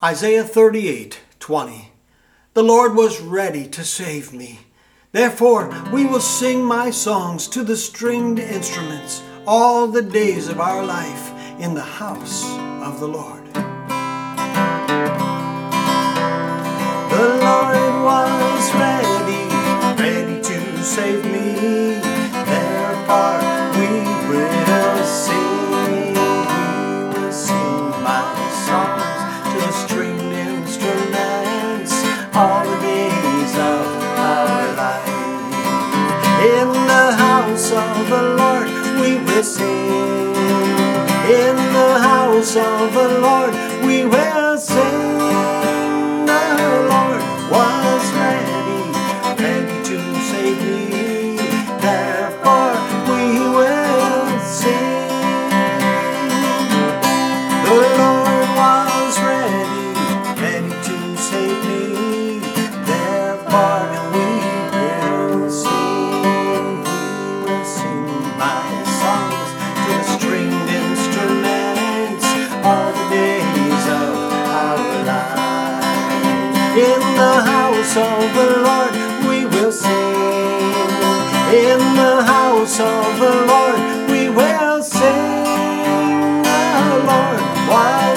Isaiah 38:20. The Lord was ready to save me. Therefore we will sing my songs to the stringed instruments all the days of our life in the house of the Lord. The Lord was ready to save me. Therefore we will sing my songs to the stringed instruments all the days of our life. In the house of the Lord we will sing. In the house of the Lord we will sing. The Lord was ready to save me. Therefore we will sing. The Lord was ready to save me. Therefore we will sing my songs to the stringed instruments all the days of our life. In the house of the Lord we will sing. In the house of the Lord we will sing. The Lord was